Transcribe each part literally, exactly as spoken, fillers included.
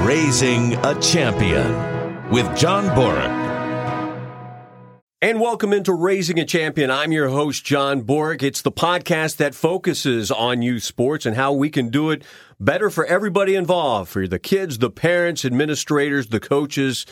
Raising a Champion with John Boruk. And welcome into Raising a Champion. I'm your host, John Boruk. It's the podcast that focuses on youth sports and how we can do it better for everybody involved, for the kids, the parents, administrators, the coaches.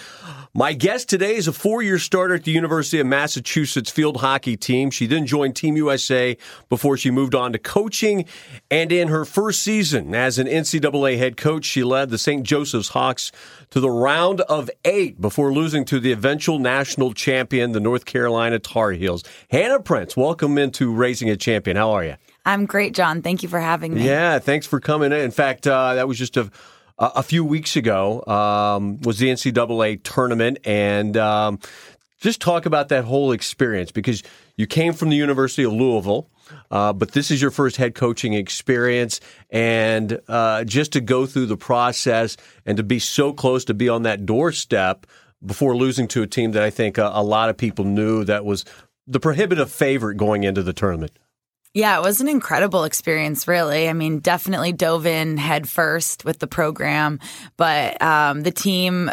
My guest today is a four-year starter at the University of Massachusetts field hockey team. She then joined Team U S A before she moved on to coaching. And in her first season as an N C double A head coach, she led the Saint Joseph's Hawks to the round of eight before losing to the eventual national champion, the North Carolina Tar Heels. Hannah Prince, welcome into Raising a Champion. How are you? I'm great, John. Thank you for having me. Yeah, thanks for coming in. In fact, uh, that was just a... A few weeks ago um, was the N C double A tournament, and um, just talk about that whole experience, because you came from the University of Louisville, uh, but this is your first head coaching experience, and uh, just to go through the process and to be so close, to be on that doorstep before losing to a team that I think a, a lot of people knew that was the prohibitive favorite going into the tournament. Yeah, it was an incredible experience, really. I mean, definitely dove in head first with the program, but um, the team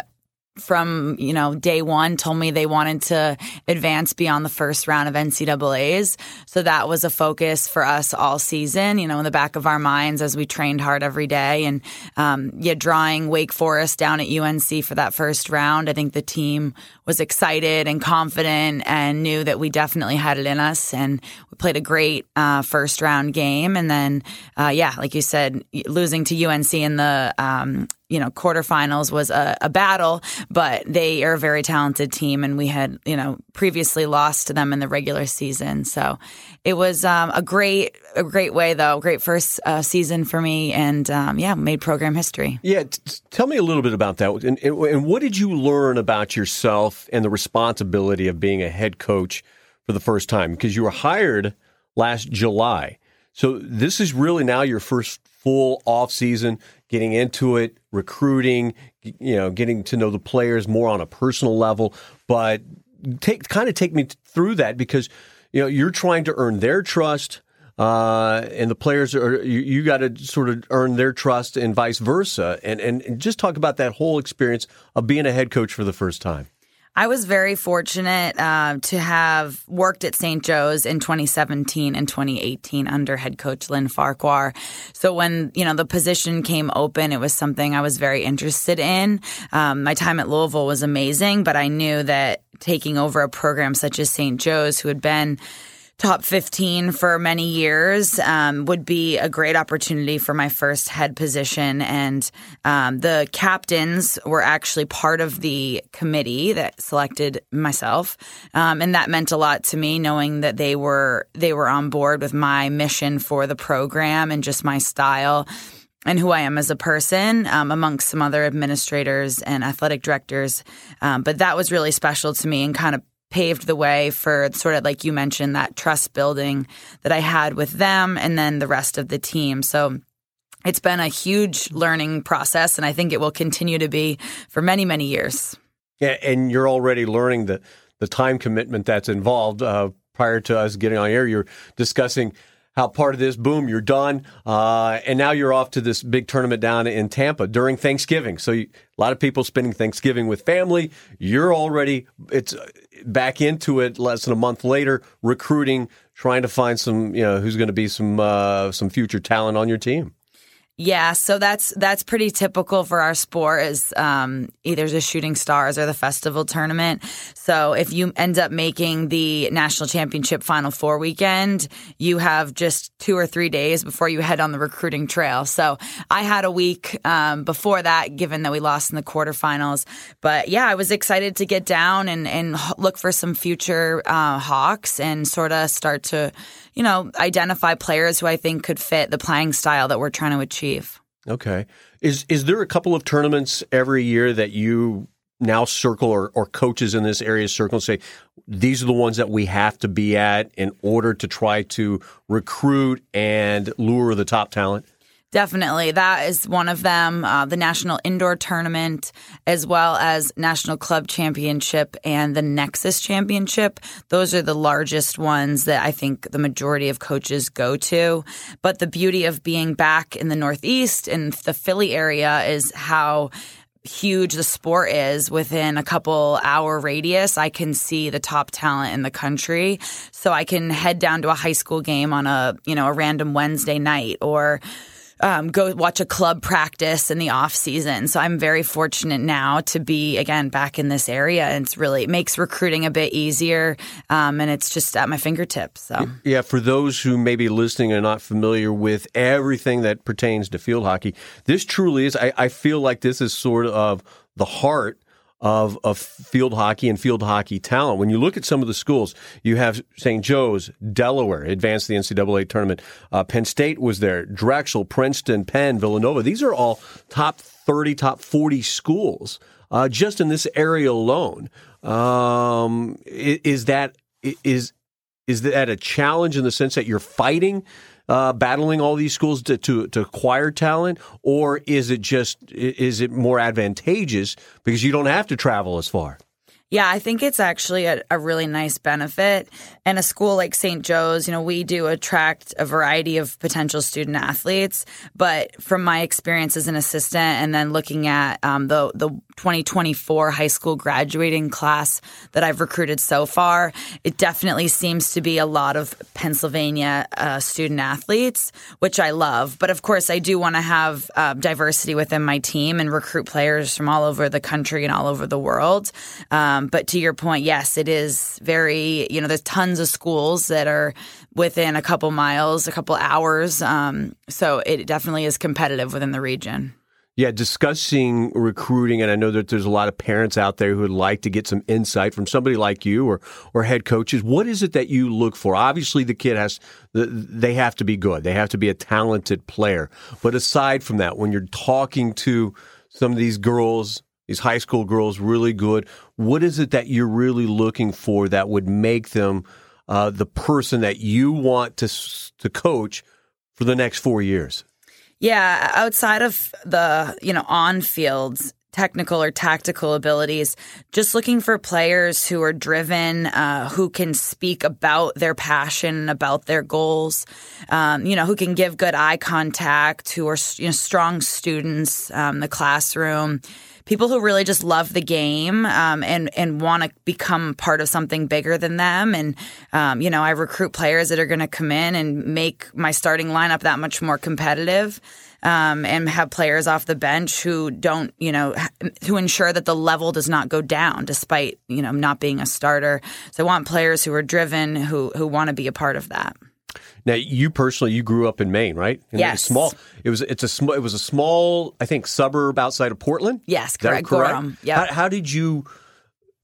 from, you know, day one told me they wanted to advance beyond the first round of N C double A's. So that was a focus for us all season, you know, in the back of our minds as we trained hard every day. And um, yeah, drawing Wake Forest down at U N C for that first round, I think the team was excited and confident and knew that we definitely had it in us, and we played a great uh, first round game. And then, uh, yeah, like you said, losing to U N C in the um, you know quarterfinals was a, a battle, but they are a very talented team, and we had you know previously lost to them in the regular season. So it was um, a great, a great way though, great first uh, season for me, and um, yeah, made program history. Yeah, t- tell me a little bit about that, and, and what did you learn about yourself and the responsibility of being a head coach for the first time? Because you were hired last July. So this is really now your first full off season, getting into it, recruiting, you know, getting to know the players more on a personal level. But take kind of take me through that, because, you know, you're trying to earn their trust, uh, and the players are, you, you got to sort of earn their trust and vice versa. And, and, and just talk about that whole experience of being a head coach for the first time. I was very fortunate uh, to have worked at Saint Joe's in twenty seventeen and twenty eighteen under head coach Lynn Farquhar. So when, you know, the position came open, it was something I was very interested in. Um, my time at Louisville was amazing, but I knew that taking over a program such as Saint Joe's, who had been top fifteen for many years, um, would be a great opportunity for my first head position. And um, the captains were actually part of the committee that selected myself. Um, and that meant a lot to me, knowing that they were they were on board with my mission for the program and just my style and who I am as a person, um, amongst some other administrators and athletic directors. Um, but that was really special to me, and kind of paved the way for sort of, like you mentioned, that trust building that I had with them and then the rest of the team. So it's been a huge learning process, and I think it will continue to be for many, many years. Yeah, and you're already learning the, the time commitment that's involved. Uh, prior to us getting on air, you're discussing how part of this, boom, you're done. Uh, and now you're off to this big tournament down in Tampa during Thanksgiving. So you, a lot of people spending Thanksgiving with family. You're already it's back into it less than a month later, recruiting, trying to find some, you know, who's going to be some uh, some future talent on your team. Yeah, so that's that's pretty typical for our sport, is um, either the Shooting Stars or the Festival Tournament. So if you end up making the National Championship Final Four weekend, you have just two or three days before you head on the recruiting trail. So I had a week um, before that, given that we lost in the quarterfinals. But yeah, I was excited to get down and, and look for some future uh, Hawks and sort of start to, you know, identify players who I think could fit the playing style that we're trying to achieve. Okay. Is is there a couple of tournaments every year that you now circle, or, or coaches in this area circle and say, these are the ones that we have to be at in order to try to recruit and lure the top talent? Definitely. That is one of them. Uh, the National Indoor Tournament, as well as National Club Championship and the Nexus Championship. Those are the largest ones that I think the majority of coaches go to. But the beauty of being back in the Northeast and the Philly area is how huge the sport is. Within a couple hour radius, I can see the top talent in the country. So I can head down to a high school game on a, you know, a random Wednesday night, or um, go watch a club practice in the off season. So I'm very fortunate now to be, again, back in this area. And it's really, it makes recruiting a bit easier. Um, and it's just at my fingertips. So yeah, for those who may be listening and are not familiar with everything that pertains to field hockey, this truly is, I, I feel like this is sort of the heart of, of field hockey and field hockey talent. When you look at some of the schools, you have Saint Joe's, Delaware, advanced to the N C double A tournament. Uh, Penn State was there, Drexel, Princeton, Penn, Villanova. These are all top thirty, top forty schools uh, just in this area alone. Um, is that is is that a challenge in the sense that you're fighting, uh, battling all these schools to, to, to acquire talent, or is it just, is it more advantageous because you don't have to travel as far? Yeah, I think it's actually a, a really nice benefit. And a school like Saint Joe's, you know, we do attract a variety of potential student athletes. But from my experience as an assistant, and then looking at um, the the twenty twenty-four high school graduating class that I've recruited so far, it definitely seems to be a lot of Pennsylvania uh, student athletes, which I love. But of course, I do want to have uh, diversity within my team and recruit players from all over the country and all over the world. Um, But to your point, yes, it is very, you know, there's tons of schools that are within a couple miles, a couple hours. Um, so it definitely is competitive within the region. Yeah, discussing recruiting, and I know that there's a lot of parents out there who would like to get some insight from somebody like you or or head coaches. What is it that you look for? Obviously, the kid has, they have to be good. They have to be a talented player. But aside from that, when you're talking to some of these girls, these high school girls, really good, what is it that you're really looking for that would make them uh, the person that you want to to coach for the next four years? Yeah, outside of the, you know, on-field technical or tactical abilities, just looking for players who are driven, uh, who can speak about their passion, about their goals, um, you know, who can give good eye contact, who are, you know, strong students um, in the classroom. People who really just love the game um, and, and want to become part of something bigger than them. And, um, you know, I recruit players that are going to come in and make my starting lineup that much more competitive, um, and have players off the bench who don't, you know, who ensure that the level does not go down despite, you know, not being a starter. So I want players who are driven, who, who want to be a part of that. Now, you personally, you grew up in Maine, right? And yes. It was small. It was it's a sm- it was a small, I think, suburb outside of Portland. Yes, correct. correct? Gorham. Yeah. How, how did you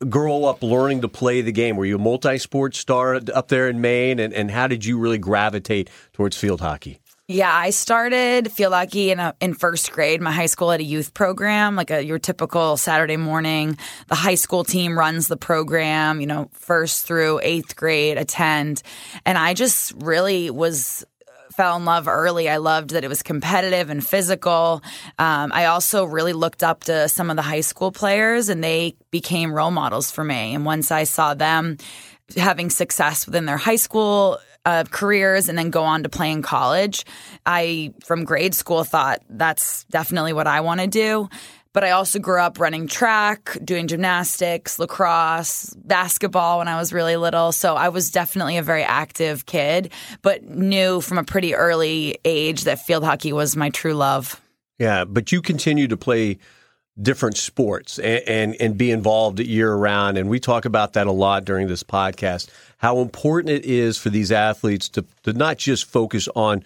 grow up learning to play the game? Were you a multi-sport star up there in Maine, and and how did you really gravitate towards field hockey? Yeah, I started field hockey in a, in first grade. My high school had a youth program, like a, your typical Saturday morning. The high school team runs the program, you know, first through eighth grade, attend. And I just really was... fell in love early. I loved that it was competitive and physical. Um, I also really looked up to some of the high school players, and they became role models for me. And once I saw them having success within their high school uh, careers and then go on to play in college, I, from grade school, thought that's definitely what I want to do. But I also grew up running track, doing gymnastics, lacrosse, basketball when I was really little. So I was definitely a very active kid, but knew from a pretty early age that field hockey was my true love. Yeah, but you continue to play different sports and, and, and be involved year round. And we talk about that a lot during this podcast, how important it is for these athletes to, to not just focus on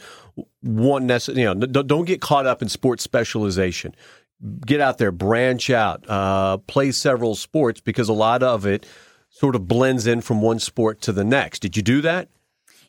one, you know, don't get caught up in sports specialization. Get out there, branch out, uh, play several sports, because a lot of it sort of blends in from one sport to the next. Did you do that?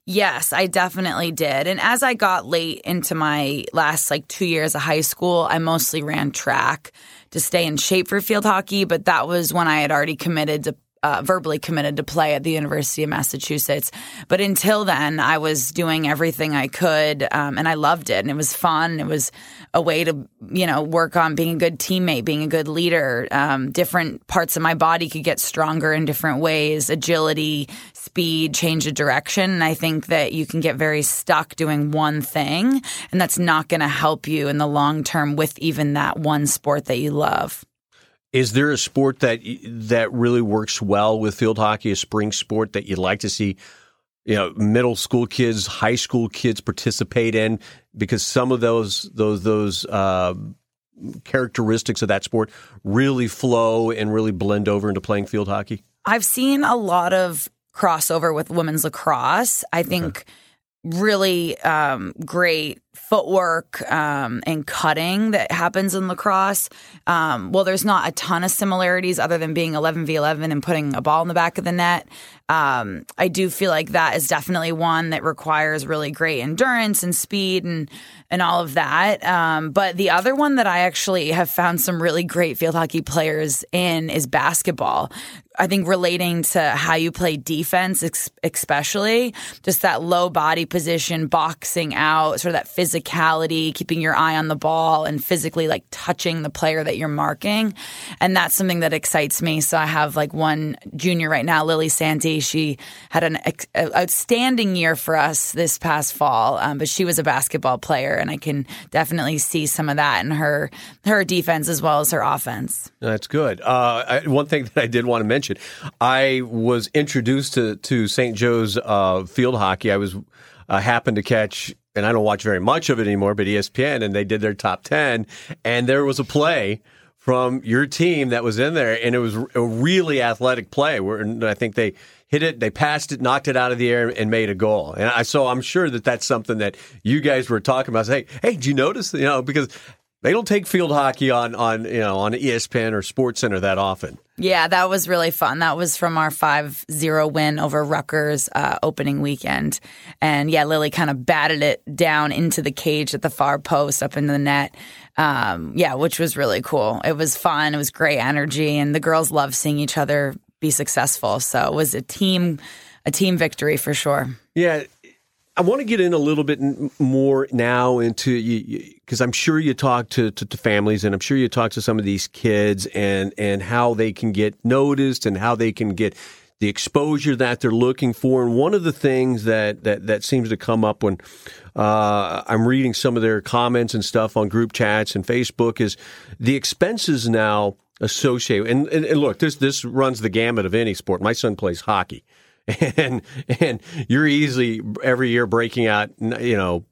Yes, I definitely did. And as I got late into my last like two years of high school, I mostly ran track to stay in shape for field hockey. But that was when I had already committed to uh, verbally committed to play at the University of Massachusetts. But until then, I was doing everything I could, um, and I loved it. And it was fun. It was a way to, you know, work on being a good teammate, being a good leader. Um, different parts of my body could get stronger in different ways, agility, speed, change of direction. And I think that you can get very stuck doing one thing, and that's not going to help you in the long term with even that one sport that you love. Is there a sport that that really works well with field hockey, a spring sport that you'd like to see, you know, middle school kids, high school kids participate in? Because some of those those those uh, characteristics of that sport really flow and really blend over into playing field hockey. I've seen a lot of crossover with women's lacrosse. I think. Okay. Really um, great footwork um, and cutting that happens in lacrosse. Um, well, there's not a ton of similarities other than being eleven v eleven and putting a ball in the back of the net. Um, I do feel like that is definitely one that requires really great endurance and speed and and all of that. Um, but the other one that I actually have found some really great field hockey players in is basketball. I think relating to how you play defense, especially just that low body position, boxing out, sort of that physicality, keeping your eye on the ball and physically like touching the player that you're marking. And that's something that excites me. So I have like one junior right now, Lily Santi. She had an ex- outstanding year for us this past fall, um, but she was a basketball player, and I can definitely see some of that in her, her defense as well as her offense. That's good. Uh, I, one thing that I did want to mention, I was introduced to, to Saint Joe's uh, field hockey. I was uh, happened to catch, and I don't watch very much of it anymore, but E S P N, and they did their top ten, and there was a play from your team that was in there, and it was a really athletic play. Where and I think they hit it, they passed it, knocked it out of the air, and made a goal. And I so I'm sure that that's something that you guys were talking about. Hey, hey, did you notice? You know, because they don't take field hockey on, on you know on E S P N or SportsCenter that often. Yeah, that was really fun. That was from our five zero win over Rutgers uh, opening weekend. And yeah, Lily kind of batted it down into the cage at the far post up into the net. Um, yeah, which was really cool. It was fun. It was great energy. And the girls loved seeing each other be successful. So it was a team, a team victory for sure. Yeah. I want to get in a little bit more now into, because I'm sure you talk to, to, to families, and I'm sure you talk to some of these kids and, and how they can get noticed and how they can get the exposure that they're looking for. And one of the things that, that, that seems to come up when uh, I'm reading some of their comments and stuff on group chats and Facebook is the expenses now associated. And, and, and look, this, this runs the gamut of any sport. My son plays hockey. And and you're easily every year breaking out, you know,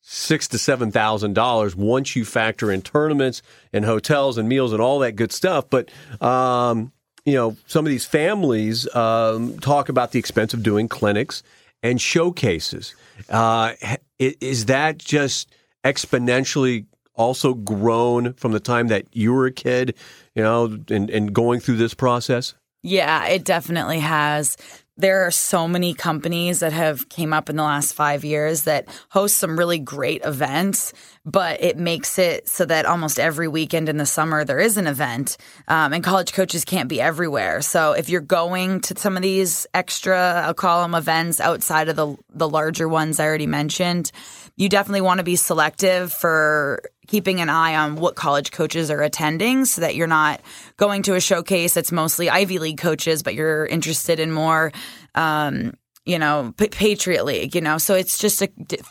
six to seven thousand dollars once you factor in tournaments and hotels and meals and all that good stuff. But um, you know, some of these families um, talk about the expense of doing clinics and showcases. Uh, is that just exponentially also grown from the time that you were a kid, you know, and, and going through this process? Yeah, it definitely has. There are so many companies that have came up in the last five years that host some really great events, but it makes it so that almost every weekend in the summer there is an event, um, and college coaches can't be everywhere. So if you're going to some of these extra, I'll call them events outside of the the larger ones I already mentioned, you definitely want to be selective for keeping an eye on what college coaches are attending so that you're not going to a showcase that's mostly Ivy League coaches, but you're interested in more, um, you know, Patriot League, you know. So it's just a,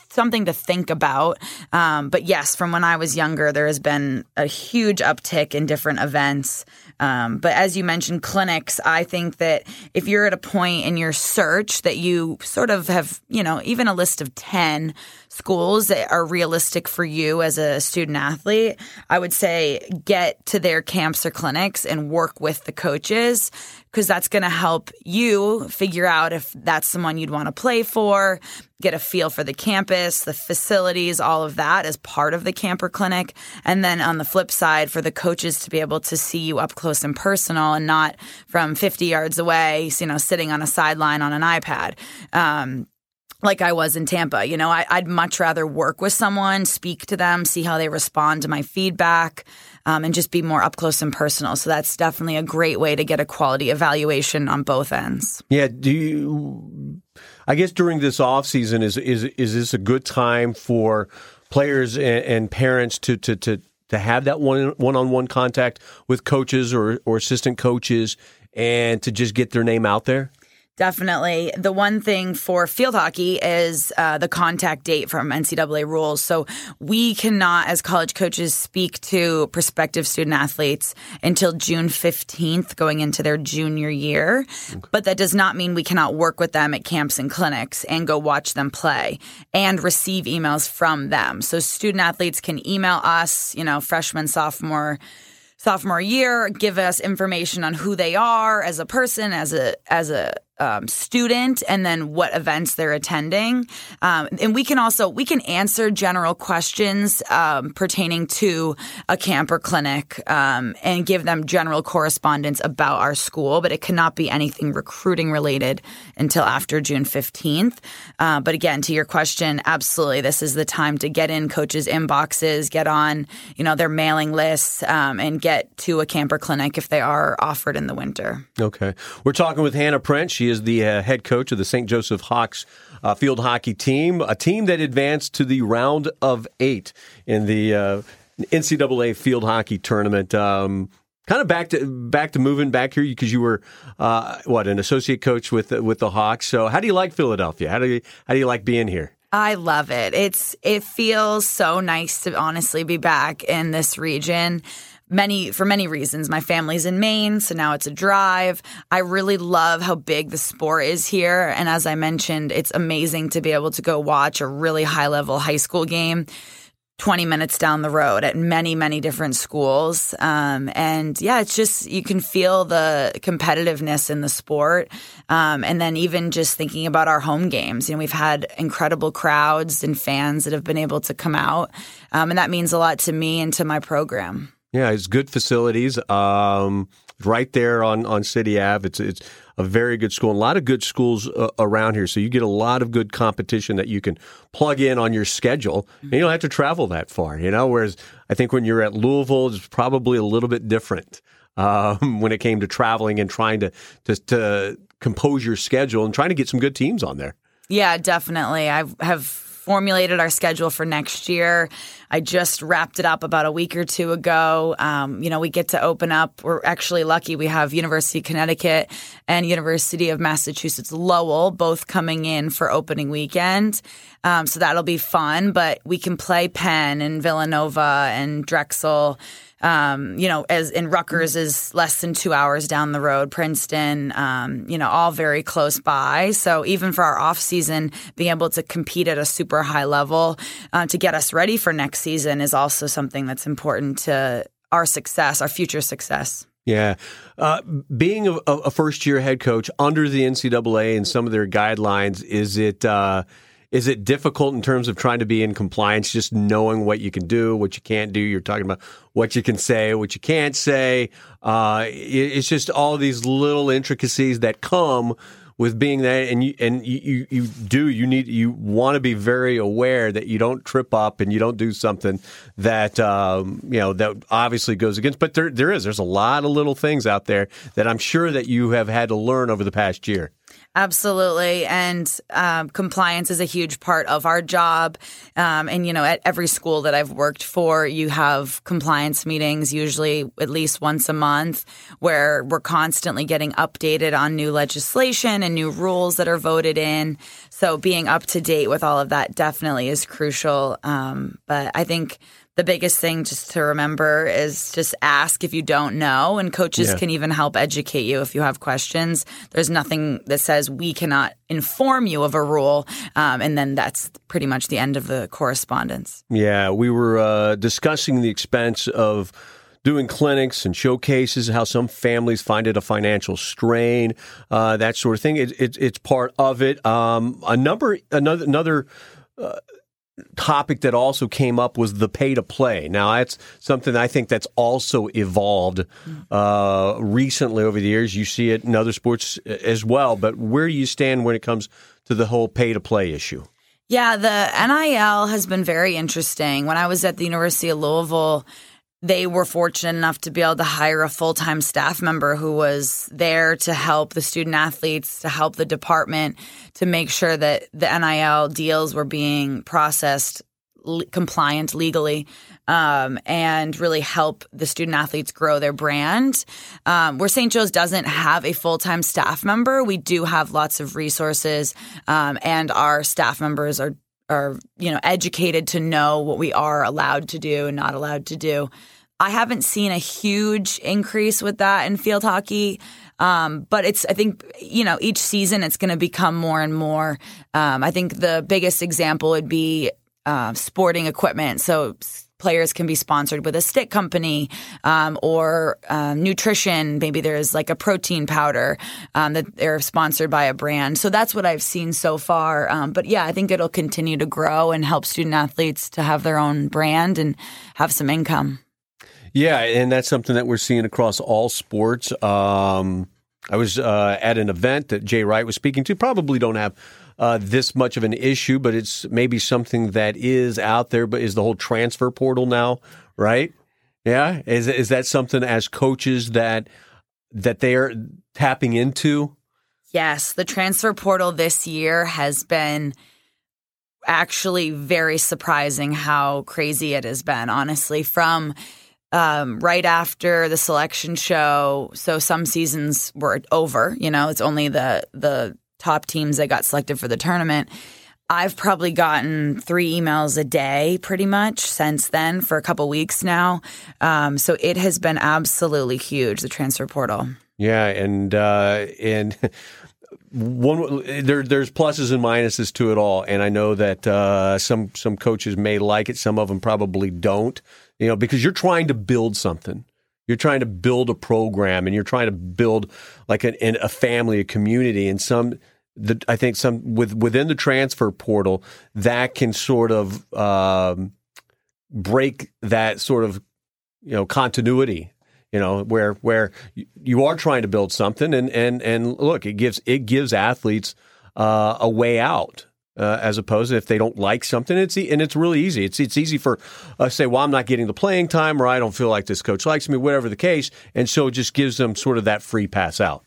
something to think about. Um, but yes, from when I was younger, there has been a huge uptick in different events. Um, but as you mentioned, clinics, I think that if you're at a point in your search that you sort of have, you know, even a list of ten schools that are realistic for you as a student athlete, I would say get to their camps or clinics and work with the coaches, because that's going to help you figure out if that's someone you'd want to play for, get a feel for the campus, the facilities, all of that as part of the camp or clinic. And then on the flip side, for the coaches to be able to see you up close and personal and not from fifty yards away, you know, sitting on a sideline on an iPad. Um, like I was in Tampa. You know, I, I'd much rather work with someone, speak to them, see how they respond to my feedback, um, and just be more up close and personal. So that's definitely a great way to get a quality evaluation on both ends. Yeah. Do you, I guess during this off season, is, is, is this a good time for players and, and parents to, to, to, to have that one, one-on-one contact with coaches or, or assistant coaches and to just get their name out there? Definitely. The one thing for field hockey is uh, the contact date from N C double A rules. So we cannot, as college coaches, speak to prospective student athletes until June fifteenth going into their junior year. Okay. But that does not mean we cannot work with them at camps and clinics and go watch them play and receive emails from them. So student athletes can email us, you know, freshman, sophomore, sophomore year, give us information on who they are as a person, as a as a um, student, and then what events they're attending. Um, and we can also we can answer general questions um, pertaining to a camp or clinic um, and give them general correspondence about our school. But it cannot be anything recruiting related until after June fifteenth. Uh, but again, to your question, absolutely, this is the time to get in coaches' inboxes, get on you know their mailing lists, um, and get to a camp or clinic if they are offered in the winter. Okay, we're talking with Hannah Prince. She is the uh, head coach of the Saint Joseph's Hawks uh, field hockey team, a team that advanced to the round of eight in the uh, N C double A field hockey tournament. Um, kind of back to back to moving back here because you were uh, what an associate coach with with the Hawks. So how do you like Philadelphia? How do you how do you like being here? I love it. It's it feels so nice to honestly be back in this region. Many for many reasons. My family's in Maine, so now it's a drive. I really love how big the sport is here. And as I mentioned, it's amazing to be able to go watch a really high-level high school game twenty minutes down the road at many, many different schools. Um, and yeah, it's just, you can feel the competitiveness in the sport. Um, and then even just thinking about our home games, you know, we've had incredible crowds and fans that have been able to come out. Um, and that means a lot to me and to my program. Yeah, it's good facilities um, right there on, on City Avenue. It's it's a very good school, and a lot of good schools uh, around here. So you get a lot of good competition that you can plug in on your schedule, and you don't have to travel that far. You know, whereas I think when you're at Louisville, it's probably a little bit different um, when it came to traveling and trying to, to to compose your schedule and trying to get some good teams on there. Yeah, definitely. I have formulated our schedule for next year. I just wrapped it up about a week or two ago. Um, you know, we get to open up. We're actually lucky. We have University of Connecticut and University of Massachusetts Lowell both coming in for opening weekend. Um, so that'll be fun. But we can play Penn and Villanova and Drexel. Um, you know, as in Rutgers is less than two hours down the road, Princeton, um, you know, all very close by. So even for our off season, being able to compete at a super high level uh, to get us ready for next season is also something that's important to our success, our future success. Yeah. Uh, being a, a first year head coach under the N C double A and some of their guidelines, is it, uh, Is it difficult in terms of trying to be in compliance, just knowing what you can do, what you can't do? You're talking about what you can say, what you can't say. Uh, it's just all these little intricacies that come with being there, and you and you, you do you need you want to be very aware that you don't trip up and you don't do something that um, you know that obviously goes against. But there there is there's a lot of little things out there that I'm sure that you have had to learn over the past year. Absolutely, and um, compliance is a huge part of our job. Um, and you know, at every school that I've worked for, you have compliance meetings, usually at least once a month, where we're constantly getting updated on new legislation and new rules that are voted in. So being up to date with all of that definitely is crucial. Um, but I think the biggest thing just to remember is just ask if you don't know, and coaches yeah. can even help educate you if you have questions. There's nothing that says we cannot inform you of a rule, um, and then that's pretty much the end of the correspondence. Yeah, we were uh, discussing the expense of doing clinics and showcases, how some families find it a financial strain, uh, that sort of thing. It, it, it's part of it. Um, a number, another, another. Uh, topic that also came up was the pay to play. Now, that's something I think that's also evolved uh, recently over the years. You see it in other sports as well. But where do you stand when it comes to the whole pay-to-play issue? Yeah, the N I L has been very interesting. When I was at the University of Louisville, they were fortunate enough to be able to hire a full-time staff member who was there to help the student athletes, to help the department, to make sure that the N I L deals were being processed le- compliant legally, um, and really help the student athletes grow their brand. Um, where Saint Joe's doesn't have a full-time staff member, we do have lots of resources, um, and our staff members are are, you know, educated to know what we are allowed to do and not allowed to do. I haven't seen a huge increase with that in field hockey, um, but it's, I think, you know, each season it's going to become more and more. Um, I think the biggest example would be uh, sporting equipment. So players can be sponsored with a stick company, um, or um, nutrition. Maybe there's like a protein powder um, that they're sponsored by a brand. So that's what I've seen so far. Um, but yeah, I think it'll continue to grow and help student athletes to have their own brand and have some income. Yeah, and that's something that we're seeing across all sports. Um, I was uh, at an event that Jay Wright was speaking to. Probably don't have Uh, this much of an issue, but it's maybe something that is out there, but is the whole transfer portal now, right? Yeah. Is is that something as coaches that that they're tapping into? Yes. The transfer portal this year has been actually very surprising how crazy it has been, honestly, from Um, right after the selection show. So some seasons were over, you know, it's only the the top teams that got selected for the tournament. I've probably gotten three emails a day pretty much since then for a couple weeks now. Um, so it has been absolutely huge, the transfer portal. Yeah. And, uh, and one, there, there's pluses and minuses to it all. And I know that, uh, some, some coaches may like it. Some of them probably don't, you know, because you're trying to build something. You're trying to build a program, and you're trying to build like an, an, a family, a community, and some. The, I think some with within the transfer portal that can sort of um, break that sort of you know continuity. You know where where you are trying to build something, and and and look, it gives it gives athletes uh, a way out. Uh, as opposed to if they don't like something, it's e- and it's really easy. It's it's easy for uh, say, well, I'm not getting the playing time, or I don't feel like this coach likes me, whatever the case, and so it just gives them sort of that free pass out.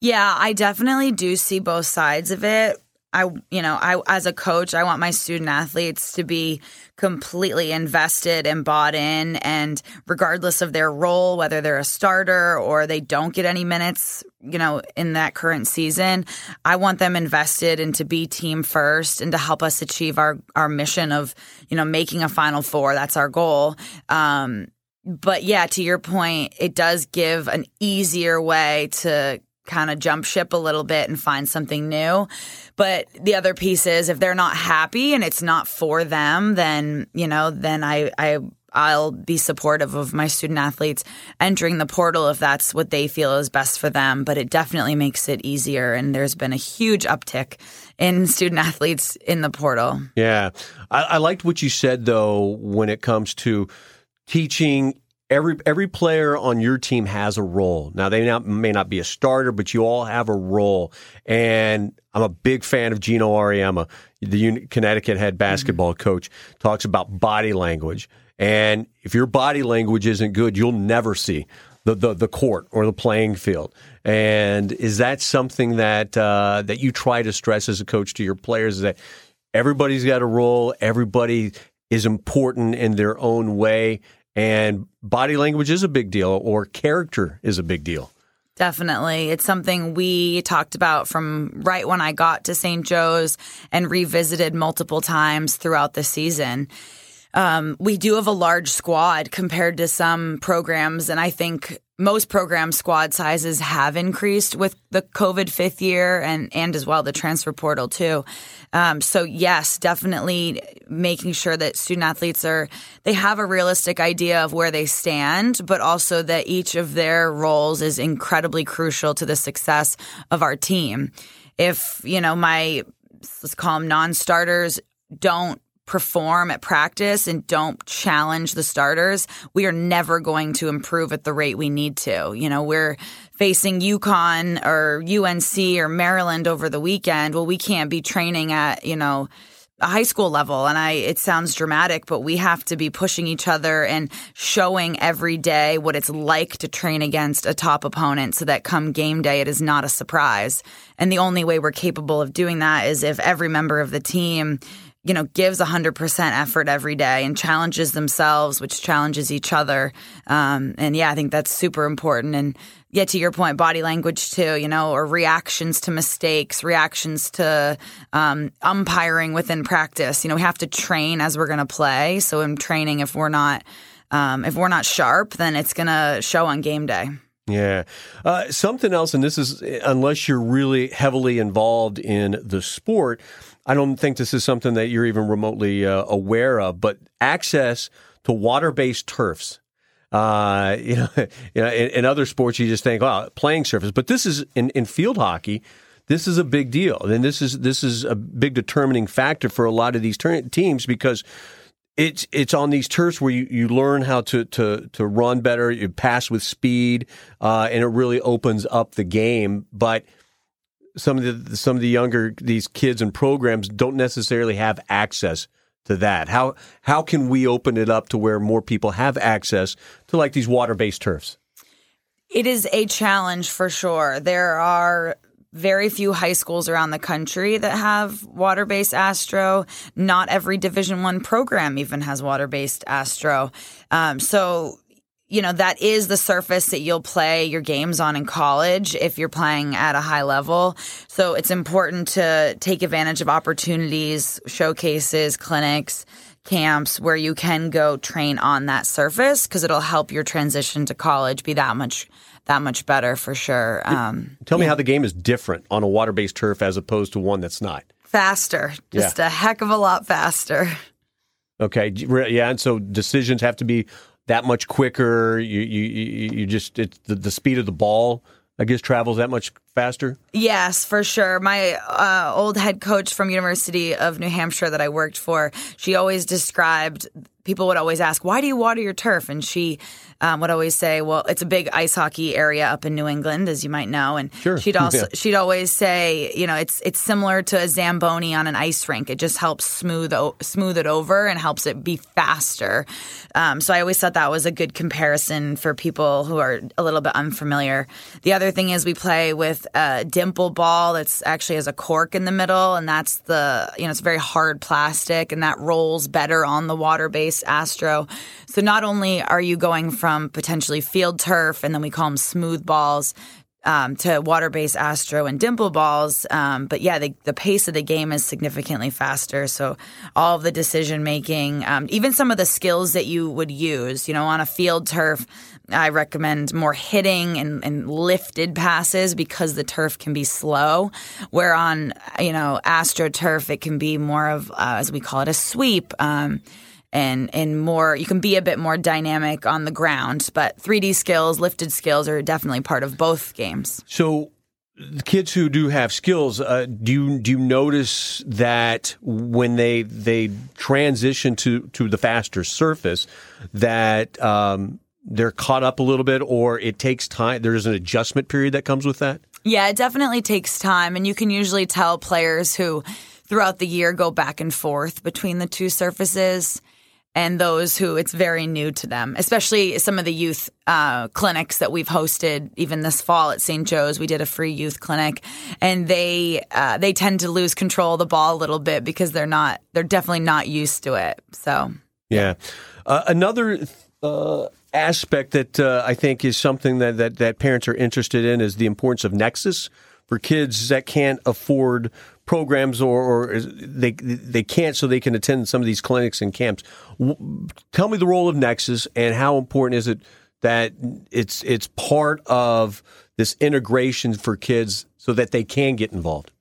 Yeah, I definitely do see both sides of it. I, you know, I as a coach, I want my student athletes to be completely invested and bought in, and regardless of their role, whether they're a starter or they don't get any minutes, you know, in that current season, I want them invested and to be team first and to help us achieve our, our mission of, you know, making a Final Four. That's our goal. Um, but yeah, to your point, it does give an easier way to kind of jump ship a little bit and find something new. But the other piece is if they're not happy and it's not for them, then, you know, then I, I, I'll be supportive of my student athletes entering the portal if that's what they feel is best for them. But it definitely makes it easier. And there's been a huge uptick in student athletes in the portal. Yeah. I, I liked what you said, though, when it comes to teaching. Every every player on your team has a role. Now, they not, may not be a starter, but you all have a role. And I'm a big fan of Geno Auriemma, the Un- Connecticut head basketball mm-hmm. coach, talks about body language. And if your body language isn't good, you'll never see the, the, the court or the playing field. And is that something that uh, that you try to stress as a coach to your players, is that everybody's got a role, everybody is important in their own way, and body language is a big deal, or character is a big deal? Definitely. It's something we talked about from right when I got to Saint Joe's and revisited multiple times throughout the season. Um, we do have a large squad compared to some programs, and I think most program squad sizes have increased with the COVID fifth year and, and as well the transfer portal too. Um, so yes, definitely making sure that student athletes are, they have a realistic idea of where they stand, but also that each of their roles is incredibly crucial to the success of our team. If, you know, my, let's call them non-starters, don't perform at practice and don't challenge the starters, we are never going to improve at the rate we need to. You know, we're facing UConn or U N C or Maryland over the weekend. Well, we can't be training at, you know, a high school level. And I, it sounds dramatic, but we have to be pushing each other and showing every day what it's like to train against a top opponent so that come game day, it is not a surprise. And the only way we're capable of doing that is if every member of the team, you know, gives one hundred percent effort every day and challenges themselves, which challenges each other. Um, and yeah, I think that's super important. And yeah, to your point, body language too, you know, or reactions to mistakes, reactions to um, umpiring within practice. You know, we have to train as we're going to play. So in training, if we're not um, if we're not sharp, then it's going to show on game day. Yeah. Uh, something else, and this is unless you're really heavily involved in the sport, I don't think this is something that you're even remotely uh, aware of, but access to water-based turfs. Uh, you know, you know in, in other sports, you just think, "Wow, playing surface," but this is in, in field hockey. This is a big deal, and this is this is a big determining factor for a lot of these ter- teams because it's it's on these turfs where you, you learn how to, to to run better, you pass with speed, uh, and it really opens up the game. But some of the some of the younger these kids and programs don't necessarily have access to that. How how can we open it up to where more people have access to like these water-based turfs? It is a challenge for sure. There are very few high schools around the country that have water-based Astro. Not every Division I program even has water-based Astro. Um, so, you know, that is the surface that you'll play your games on in college if you're playing at a high level. So it's important to take advantage of opportunities, showcases, clinics, camps where you can go train on that surface because it'll help your transition to college be that much that much better for sure. Um, Tell me yeah. how the game is different on a water-based turf as opposed to one that's not. Faster. Just yeah. a heck of a lot faster. Okay. Yeah, and so decisions have to be that much quicker, you you you just it's the, the speed of the ball, I guess, travels that much faster? Yes, for sure. My uh, old head coach from University of New Hampshire that I worked for, she always described, people would always ask, why do you water your turf? And she um, would always say, well, it's a big ice hockey area up in New England, as you might know. And sure. she'd also yeah. she'd always say, you know, it's it's similar to a Zamboni on an ice rink. It just helps smooth o- smooth it over and helps it be faster. Um, so I always thought that was a good comparison for people who are a little bit unfamiliar. The other thing is we play with a dimple ball that's actually has a cork in the middle, and that's the, you know, it's very hard plastic, and that rolls better on the water-based Astro. So not only are you going from potentially field turf, and then we call them smooth balls, um, to water-based Astro and dimple balls, um, but yeah, the, the pace of the game is significantly faster. So all of the decision-making, um, even some of the skills that you would use, you know, on a field turf, I recommend more hitting and, and lifted passes because the turf can be slow. Where on, you know, AstroTurf, it can be more of, uh, as we call it, a sweep. Um, and and more, you can be a bit more dynamic on the ground. But three D skills, lifted skills are definitely part of both games. So the kids who do have skills, uh, do you, do you notice that when they they transition to, to the faster surface that um, – they're caught up a little bit, or it takes time? There's an adjustment period that comes with that? Yeah, it definitely takes time. And you can usually tell players who throughout the year go back and forth between the two surfaces and those who it's very new to them, especially some of the youth uh, clinics that we've hosted even this fall at Saint Joe's. We did a free youth clinic, and they uh, they tend to lose control of the ball a little bit because they're not they're definitely not used to it. So yeah, uh, another. Uh, aspect that uh, I think is something that, that, that parents are interested in is the importance of Nexus for kids that can't afford programs or, or they they can't, so they can attend some of these clinics and camps. W- tell me the role of Nexus and how important is it that it's it's part of this integration for kids so that they can get involved?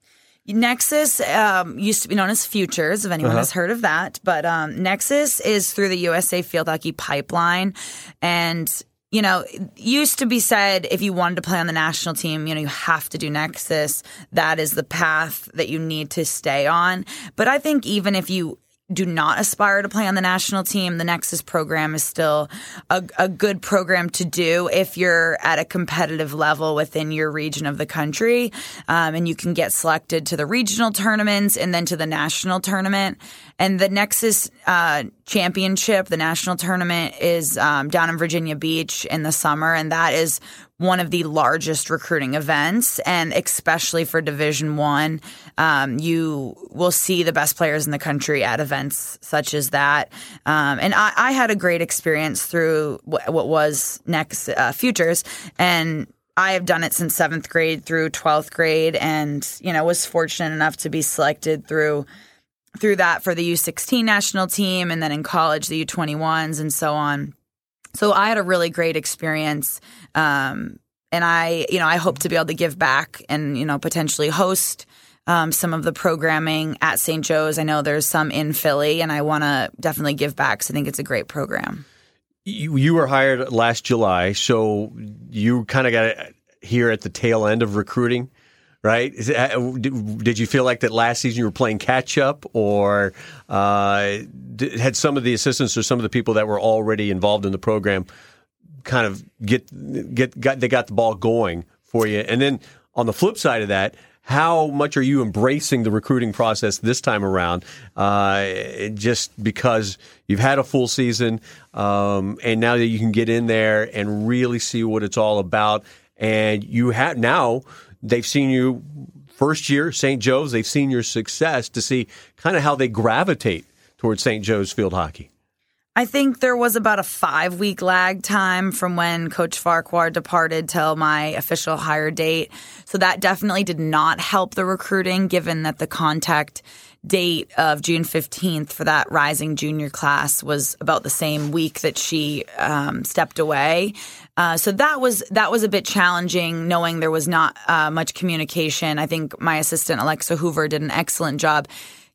Nexus um, used to be known as Futures, if anyone uh-huh. has heard of that. But um, Nexus is through the U S A Field Hockey pipeline. And, you know, it used to be said if you wanted to play on the national team, you know, you have to do Nexus. That is the path that you need to stay on. But I think even if you do not aspire to play on the national team, the Nexus program is still a, a good program to do if you're at a competitive level within your region of the country. Um, and you can get selected to the regional tournaments and then to the national tournament. And the Nexus uh, Championship, the national tournament, is um, down in Virginia Beach in the summer. And that is one of the largest recruiting events, and especially for Division I, um, you will see the best players in the country at events such as that. Um, and I, I had a great experience through what, what was next uh, Futures, and I have done it since seventh grade through twelfth grade, and you know was fortunate enough to be selected through through that for the U sixteen national team, and then in college the U twenty-ones and so on. So I had a really great experience, um, and I, you know, I hope to be able to give back and, you know, potentially host um, some of the programming at Saint Joe's. I know there's some in Philly, and I want to definitely give back because I think it's a great program. You, you were hired last July, so you kind of got here at the tail end of recruiting, right? Is it, did you feel like that last season you were playing catch-up, or uh, did, had some of the assistants or some of the people that were already involved in the program kind of get get got they got the ball going for you? And then on the flip side of that, how much are you embracing the recruiting process this time around? Uh, just because you've had a full season, um, and now that you can get in there and really see what it's all about, and you have now. They've seen you first year, Saint Joe's. They've seen your success to see kind of how they gravitate towards Saint Joe's field hockey. I think there was about a five-week lag time from when Coach Farquhar departed till my official hire date. So that definitely did not help the recruiting, given that the contact date of June fifteenth for that rising junior class was about the same week that she um, stepped away. Uh, so that was that was a bit challenging, knowing there was not uh, much communication. I think my assistant, Alexa Hoover, did an excellent job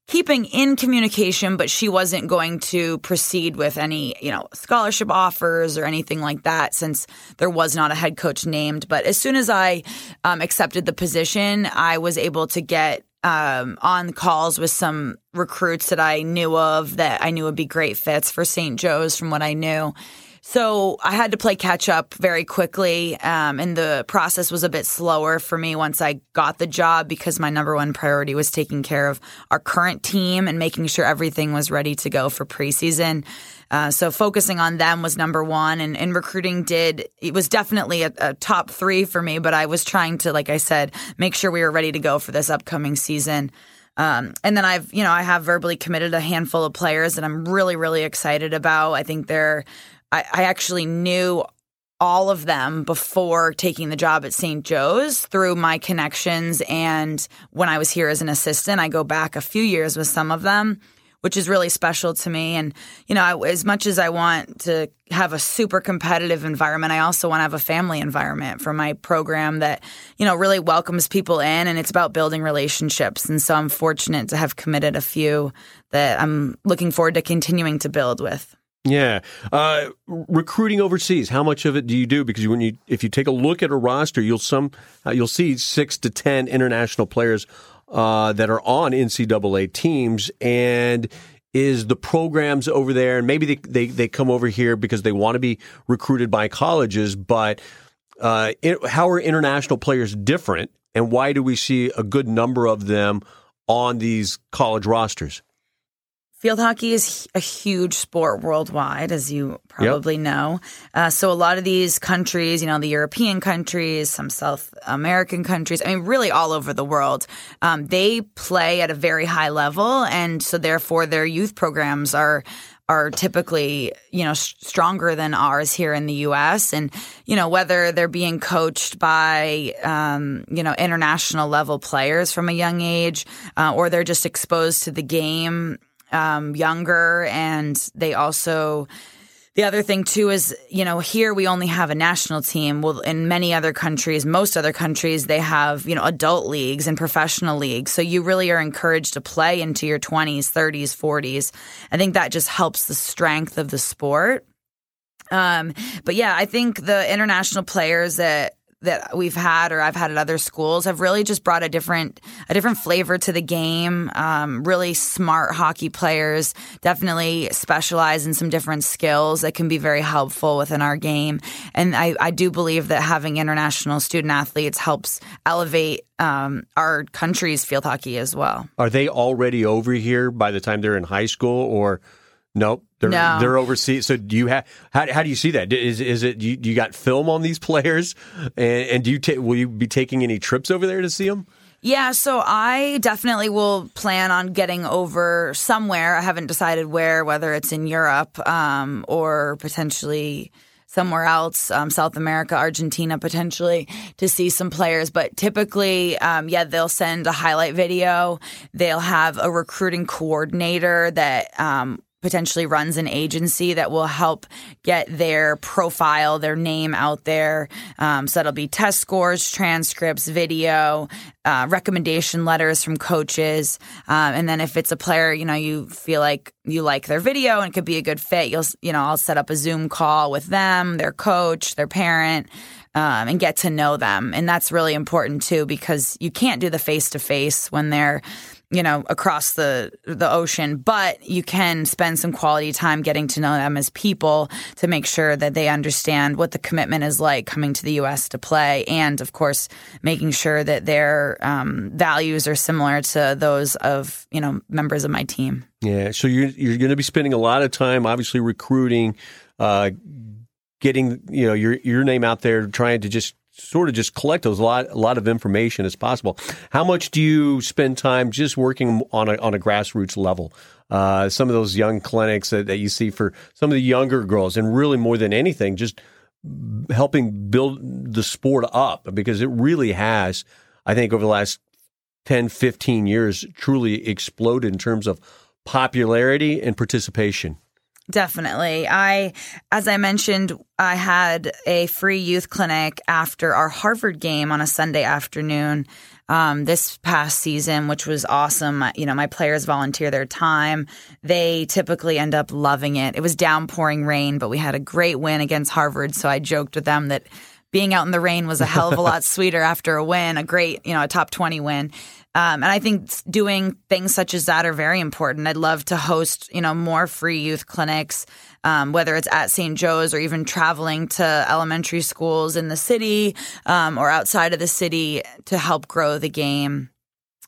keeping in communication, but she wasn't going to proceed with any, you know, scholarship offers or anything like that, since there was not a head coach named. But as soon as I um, accepted the position, I was able to get Um, on calls with some recruits that I knew of that I knew would be great fits for Saint Joe's from what I knew. So I had to play catch up very quickly, um, and the process was a bit slower for me once I got the job, because my number one priority was taking care of our current team and making sure everything was ready to go for preseason. Uh, so focusing on them was number one, and, and recruiting did – it was definitely a, a top three for me, but I was trying to, like I said, make sure we were ready to go for this upcoming season. Um, and then I've – you know, I have verbally committed a handful of players that I'm really, really excited about. I think they're – I actually knew – all of them before taking the job at Saint Joe's through my connections. And when I was here as an assistant, I go back a few years with some of them, which is really special to me. And, you know, I, as much as I want to have a super competitive environment, I also want to have a family environment for my program that, you know, really welcomes people in, and it's about building relationships. And so I'm fortunate to have committed a few that I'm looking forward to continuing to build with. Yeah. Uh, recruiting overseas, how much of it do you do? Because when you, if you take a look at a roster, you'll some uh, you'll see six to ten international players uh, that are on N C double A teams. And is the programs over there, and maybe they, they, they come over here because they want to be recruited by colleges, but uh, it, how are international players different, and why do we see a good number of them on these college rosters? Field hockey is a huge sport worldwide, as you probably yep. know. Uh, so a lot of these countries, you know, the European countries, some South American countries, I mean, really all over the world, um, they play at a very high level. And so therefore their youth programs are are typically, you know, sh- stronger than ours here in the U S. And, you know, whether they're being coached by, um, you know, international level players from a young age, uh, or they're just exposed to the game Um, younger. And they also, the other thing too is, you know, here we only have a national team. Well, in many other countries, most other countries, they have, you know, adult leagues and professional leagues. So you really are encouraged to play into your twenties, thirties, forties. I think that just helps the strength of the sport. Um, but yeah, I think the international players that that we've had or I've had at other schools have really just brought a different a different flavor to the game. Um, really smart hockey players definitely specialize in some different skills that can be very helpful within our game. And I, I do believe that having international student athletes helps elevate um, our country's field hockey as well. Are they already over here by the time they're in high school, or nope? They're, no, they're overseas. So do you have how, how do you see that? Is is it you, you got film on these players, and, and do you ta- will you be taking any trips over there to see them? Yeah, so I definitely will plan on getting over somewhere. I haven't decided where, whether it's in Europe um, or potentially somewhere else, um, South America, Argentina, potentially, to see some players. But typically, um, yeah, they'll send a highlight video. They'll have a recruiting coordinator that um, potentially runs an agency that will help get their profile, their name out there. Um, so that'll be test scores, transcripts, video, uh, recommendation letters from coaches. Um, and then if it's a player, you know, you feel like you like their video and it could be a good fit, you'll, you know, I'll set up a Zoom call with them, their coach, their parent, um, and get to know them. And that's really important too, because you can't do the face-to-face when they're, you know, across the the ocean, but you can spend some quality time getting to know them as people to make sure that they understand what the commitment is like coming to the U S to play, and of course making sure that their um, values are similar to those of, you know, members of my team. Yeah, so you're you're going to be spending a lot of time, obviously, recruiting, uh, getting you know your your name out there, trying to just sort of just collect a lot, a lot of information as possible. How much do you spend time just working on a on a grassroots level? Uh, some of those young clinics that, that you see for some of the younger girls, and really more than anything, just helping build the sport up, because it really has, I think, over the last ten, fifteen years, truly exploded in terms of popularity and participation. Definitely. I, as I mentioned, I had a free youth clinic after our Harvard game on a Sunday afternoon um, this past season, which was awesome. You know, my players volunteer their time. They typically end up loving it. It was downpouring rain, but we had a great win against Harvard. So I joked with them that being out in the rain was a hell of a lot sweeter after a win, a great, you know, a top twenty win. Um, and I think doing things such as that are very important. I'd love to host, you know, more free youth clinics, um, whether it's at Saint Joe's or even traveling to elementary schools in the city um, or outside of the city to help grow the game.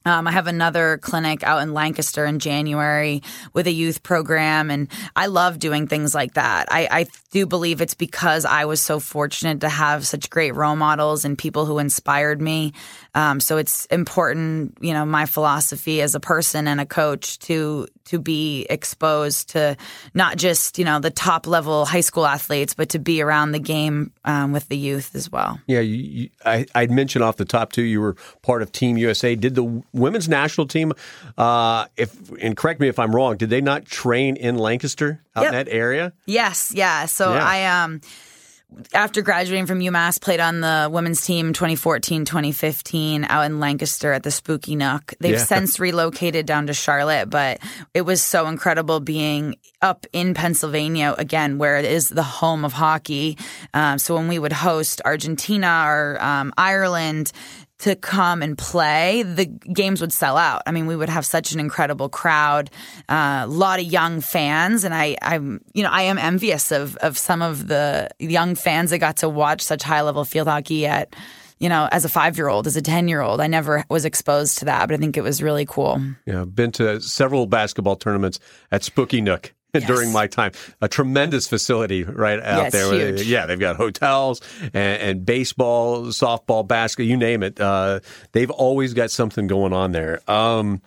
Um, I have another clinic out in Lancaster in January with a youth program, and I love doing things like that. I, I do believe it's because I was so fortunate to have such great role models and people who inspired me. Um, so it's important, you know, my philosophy as a person and a coach to to be exposed to not just, you know, the top level high school athletes, but to be around the game um, with the youth as well. Yeah, you, you, I I'd mentioned off the top too, you were part of Team U S A. Did the women's national team, uh, if and correct me if I'm wrong, did they not train in Lancaster out yep. in that area? Yes, yeah. So yeah. I um. After graduating from UMass, played on the women's team twenty fourteen twenty fifteen out in Lancaster at the Spooky Nook. They've yeah. since relocated down to Charlotte, but it was so incredible being up in Pennsylvania again, where it is the home of hockey. Um, so when we would host Argentina or um, Ireland to come and play, the games would sell out. I mean, we would have such an incredible crowd, a uh, lot of young fans. And I, I'm, you know, I am envious of, of some of the young fans that got to watch such high level field hockey at, you know, as a five-year-old, as a ten-year-old. I never was exposed to that, but I think it was really cool. Yeah. I've been to several basketball tournaments at Spooky Nook. Yes. During my time, a tremendous facility right out yeah, there. Huge. Yeah, they've got hotels and, and baseball, softball, basketball, you name it. Uh, they've always got something going on there. Um,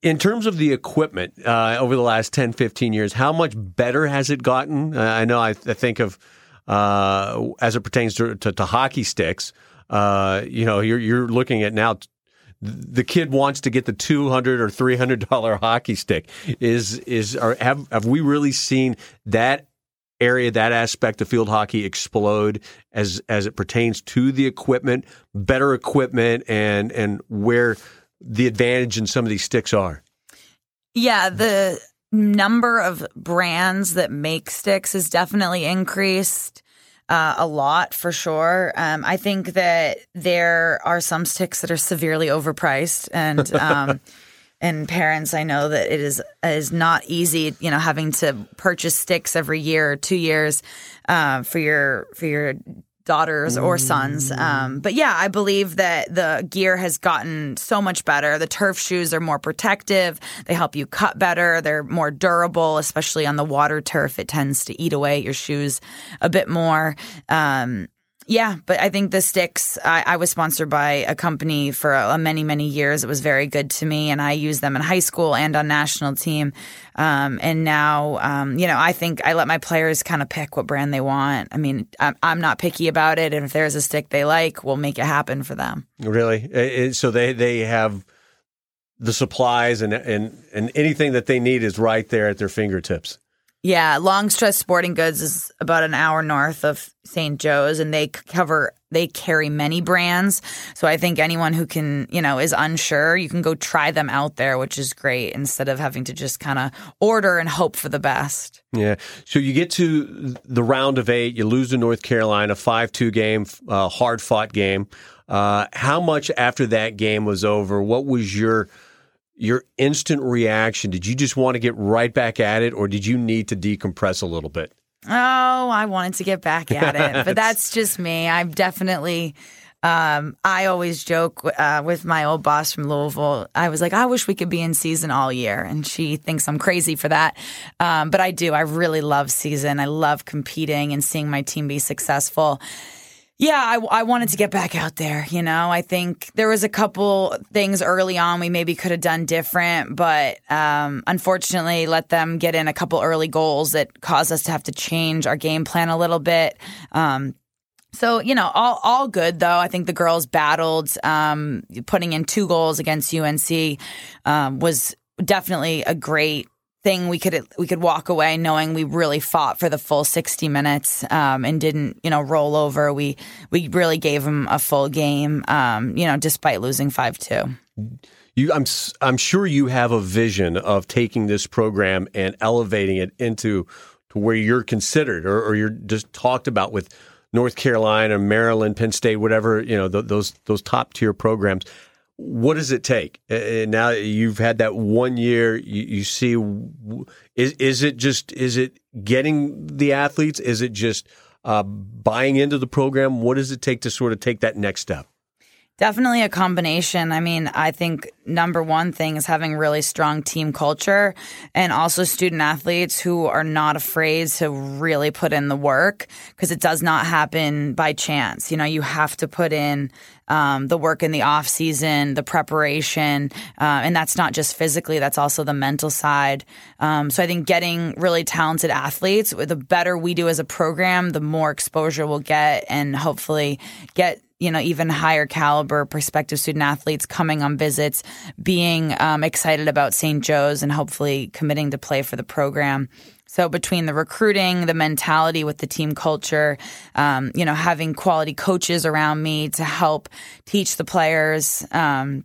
in terms of the equipment uh, over the last ten, fifteen years, how much better has it gotten? Uh, I know I, I think of, uh, as it pertains to, to, to hockey sticks, uh, you know, you're, you're looking at now t- the kid wants to get the two hundred dollars or three hundred dollars hockey stick. Is is or have have we really seen that area, that aspect of field hockey explode as as it pertains to the equipment, better equipment, and and where the advantage in some of these sticks are? Yeah, the number of brands that make sticks has definitely increased. uh, a lot for sure. Um, I think that there are some sticks that are severely overpriced, and um, and parents, I know that it is it is not easy, you know, having to purchase sticks every year or two years uh, for your for your. daughters or sons. Um, but yeah, I believe that the gear has gotten so much better. The turf shoes are more protective. They help you cut better. They're more durable, especially on the water turf. It tends to eat away at your shoes a bit more. Um, yeah, but I think the sticks, I, I was sponsored by a company for a, many, many years. It was very good to me, and I used them in high school and on national team. Um, and now, um, you know, I think I let my players kind of pick what brand they want. I mean, I'm, I'm not picky about it. And if there's a stick they like, we'll make it happen for them. Really? So they, they have the supplies and, and, and anything that they need is right there at their fingertips. Yeah, Longstress Sporting Goods is about an hour north of Saint Joe's, and they cover they carry many brands. So I think anyone who can, you know, is unsure, you can go try them out there, which is great, instead of having to just kind of order and hope for the best. Yeah. So you get to the round of eight, you lose to North Carolina, five two game, uh, hard-fought game. Uh, how much after that game was over, what was your... your instant reaction? Did you just want to get right back at it, or did you need to decompress a little bit? Oh, I wanted to get back at it, but that's just me. I'm definitely, um, I always joke uh, with my old boss from Louisville. I was like, I wish we could be in season all year, and she thinks I'm crazy for that. Um, but I do. I really love season. I love competing and seeing my team be successful. Yeah, I, I wanted to get back out there, you know. I think there was a couple things early on we maybe could have done different, but um, unfortunately let them get in a couple early goals that caused us to have to change our game plan a little bit. Um, so, you know, all all good, though. I think the girls battled. Um, putting in two goals against U N C um, was definitely a great thing. We could we could walk away knowing we really fought for the full sixty minutes um, and didn't, you know, roll over. We we really gave them a full game, um, you know, despite losing five two. You, I'm I'm sure you have a vision of taking this program and elevating it into to where you're considered or, or you're just talked about with North Carolina, Maryland, Penn State, whatever, you know, th- those those top tier programs. What does it take? And now you've had that one year, you, you see, is is it just, is it getting the athletes? Is it just uh, buying into the program? What does it take to sort of take that next step? Definitely a combination. I mean, I think number one thing is having really strong team culture and also student athletes who are not afraid to really put in the work, because it does not happen by chance. You know, you have to put in um, the work in the off season, the preparation, uh, and that's not just physically, that's also the mental side. Um, so I think getting really talented athletes, the better we do as a program, the more exposure we'll get, and hopefully get, you know, even higher caliber prospective student athletes coming on visits, being um, excited about Saint Joe's and hopefully committing to play for the program. So between the recruiting, the mentality with the team culture, um, you know, having quality coaches around me to help teach the players, um,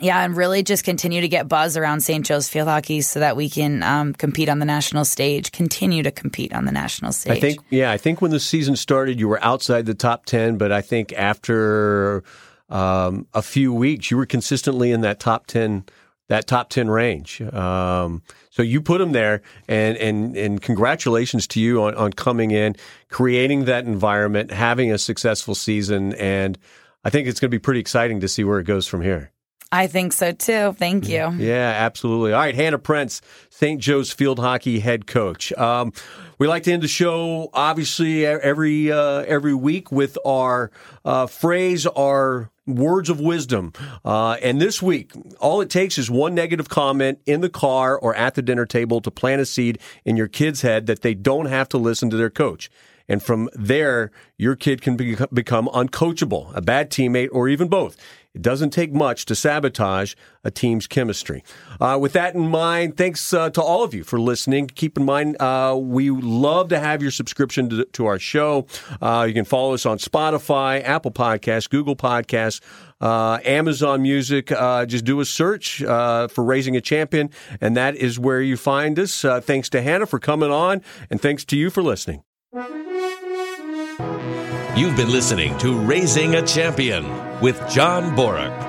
yeah, and really just continue to get buzz around Saint Joe's Field Hockey so that we can um, compete on the national stage, continue to compete on the national stage. I think, yeah, I think when the season started, you were outside the top ten, but I think after um, a few weeks, you were consistently in that top ten, that top ten range. Um, so you put them there, and and and congratulations to you on, on coming in, creating that environment, having a successful season, and I think it's going to be pretty exciting to see where it goes from here. I think so, too. Thank you. Yeah, absolutely. All right, Hannah Prince, Saint Joe's Field Hockey head coach. Um, we like to end the show, obviously, every uh, every week with our uh, phrase, our words of wisdom. Uh, and this week, all it takes is one negative comment in the car or at the dinner table to plant a seed in your kid's head that they don't have to listen to their coach. And from there, your kid can be, become uncoachable, a bad teammate, or even both. It doesn't take much to sabotage a team's chemistry. Uh, with that in mind, thanks uh, to all of you for listening. Keep in mind, uh, we love to have your subscription to, to our show. Uh, you can follow us on Spotify, Apple Podcasts, Google Podcasts, uh, Amazon Music. Uh, just do a search uh, for Raising a Champion, and that is where you find us. Uh, thanks to Hannah for coming on, and thanks to you for listening. You've been listening to Raising a Champion with John Boruk.